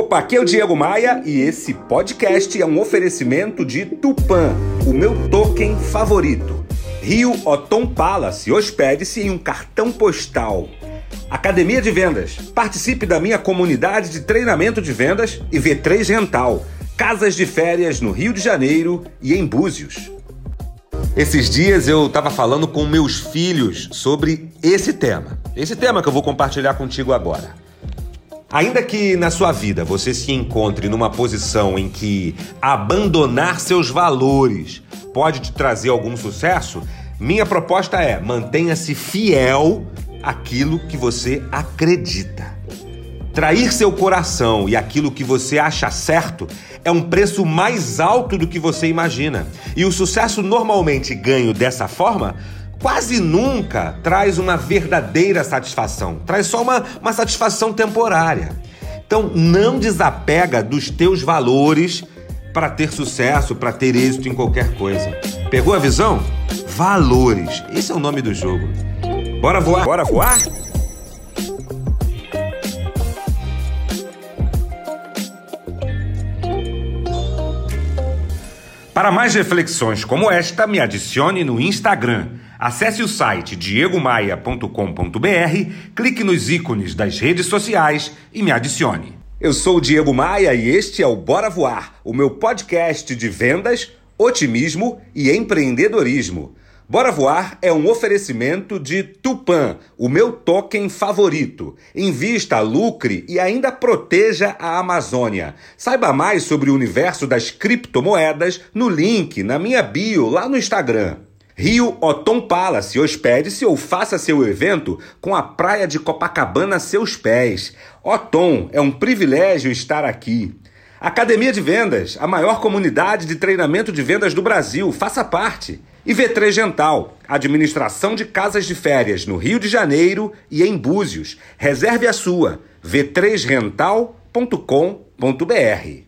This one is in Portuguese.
Opa, aqui é o Diego Maia e esse podcast é um oferecimento de Tupan, o meu token favorito. Rio Otom Palace hospede-se em um cartão postal. Academia de Vendas, participe da minha comunidade de treinamento de vendas e V3 Rental, casas de férias no Rio de Janeiro e em Búzios. Esses dias eu estava falando com meus filhos sobre esse tema que eu vou compartilhar contigo agora. Ainda que na sua vida você se encontre numa posição em que abandonar seus valores pode te trazer algum sucesso, minha proposta é: mantenha-se fiel àquilo que você acredita. Trair seu coração e aquilo que você acha certo é um preço mais alto do que você imagina. E o sucesso normalmente ganho dessa forma quase nunca traz uma verdadeira satisfação, traz só uma satisfação temporária. Então não desapega dos teus valores para ter sucesso, para ter êxito em qualquer coisa. Pegou a visão? Valores, esse é o nome do jogo. Bora voar? Bora voar? Para mais reflexões como esta, me adicione no Instagram. Acesse o site diegomaia.com.br, clique nos ícones das redes sociais e me adicione. Eu sou o Diego Maia e este é o Bora Voar, o meu podcast de vendas, otimismo e empreendedorismo. Bora Voar é um oferecimento de Tupan, o meu token favorito. Invista, lucre e ainda proteja a Amazônia. Saiba mais sobre o universo das criptomoedas no link na minha bio lá no Instagram. Rio Otom Palace, hospede-se ou faça seu evento com a praia de Copacabana a seus pés. Otom, é um privilégio estar aqui. Academia de Vendas, a maior comunidade de treinamento de vendas do Brasil, faça parte. E V3 Rental, administração de casas de férias no Rio de Janeiro e em Búzios. Reserve a sua, v3rental.com.br.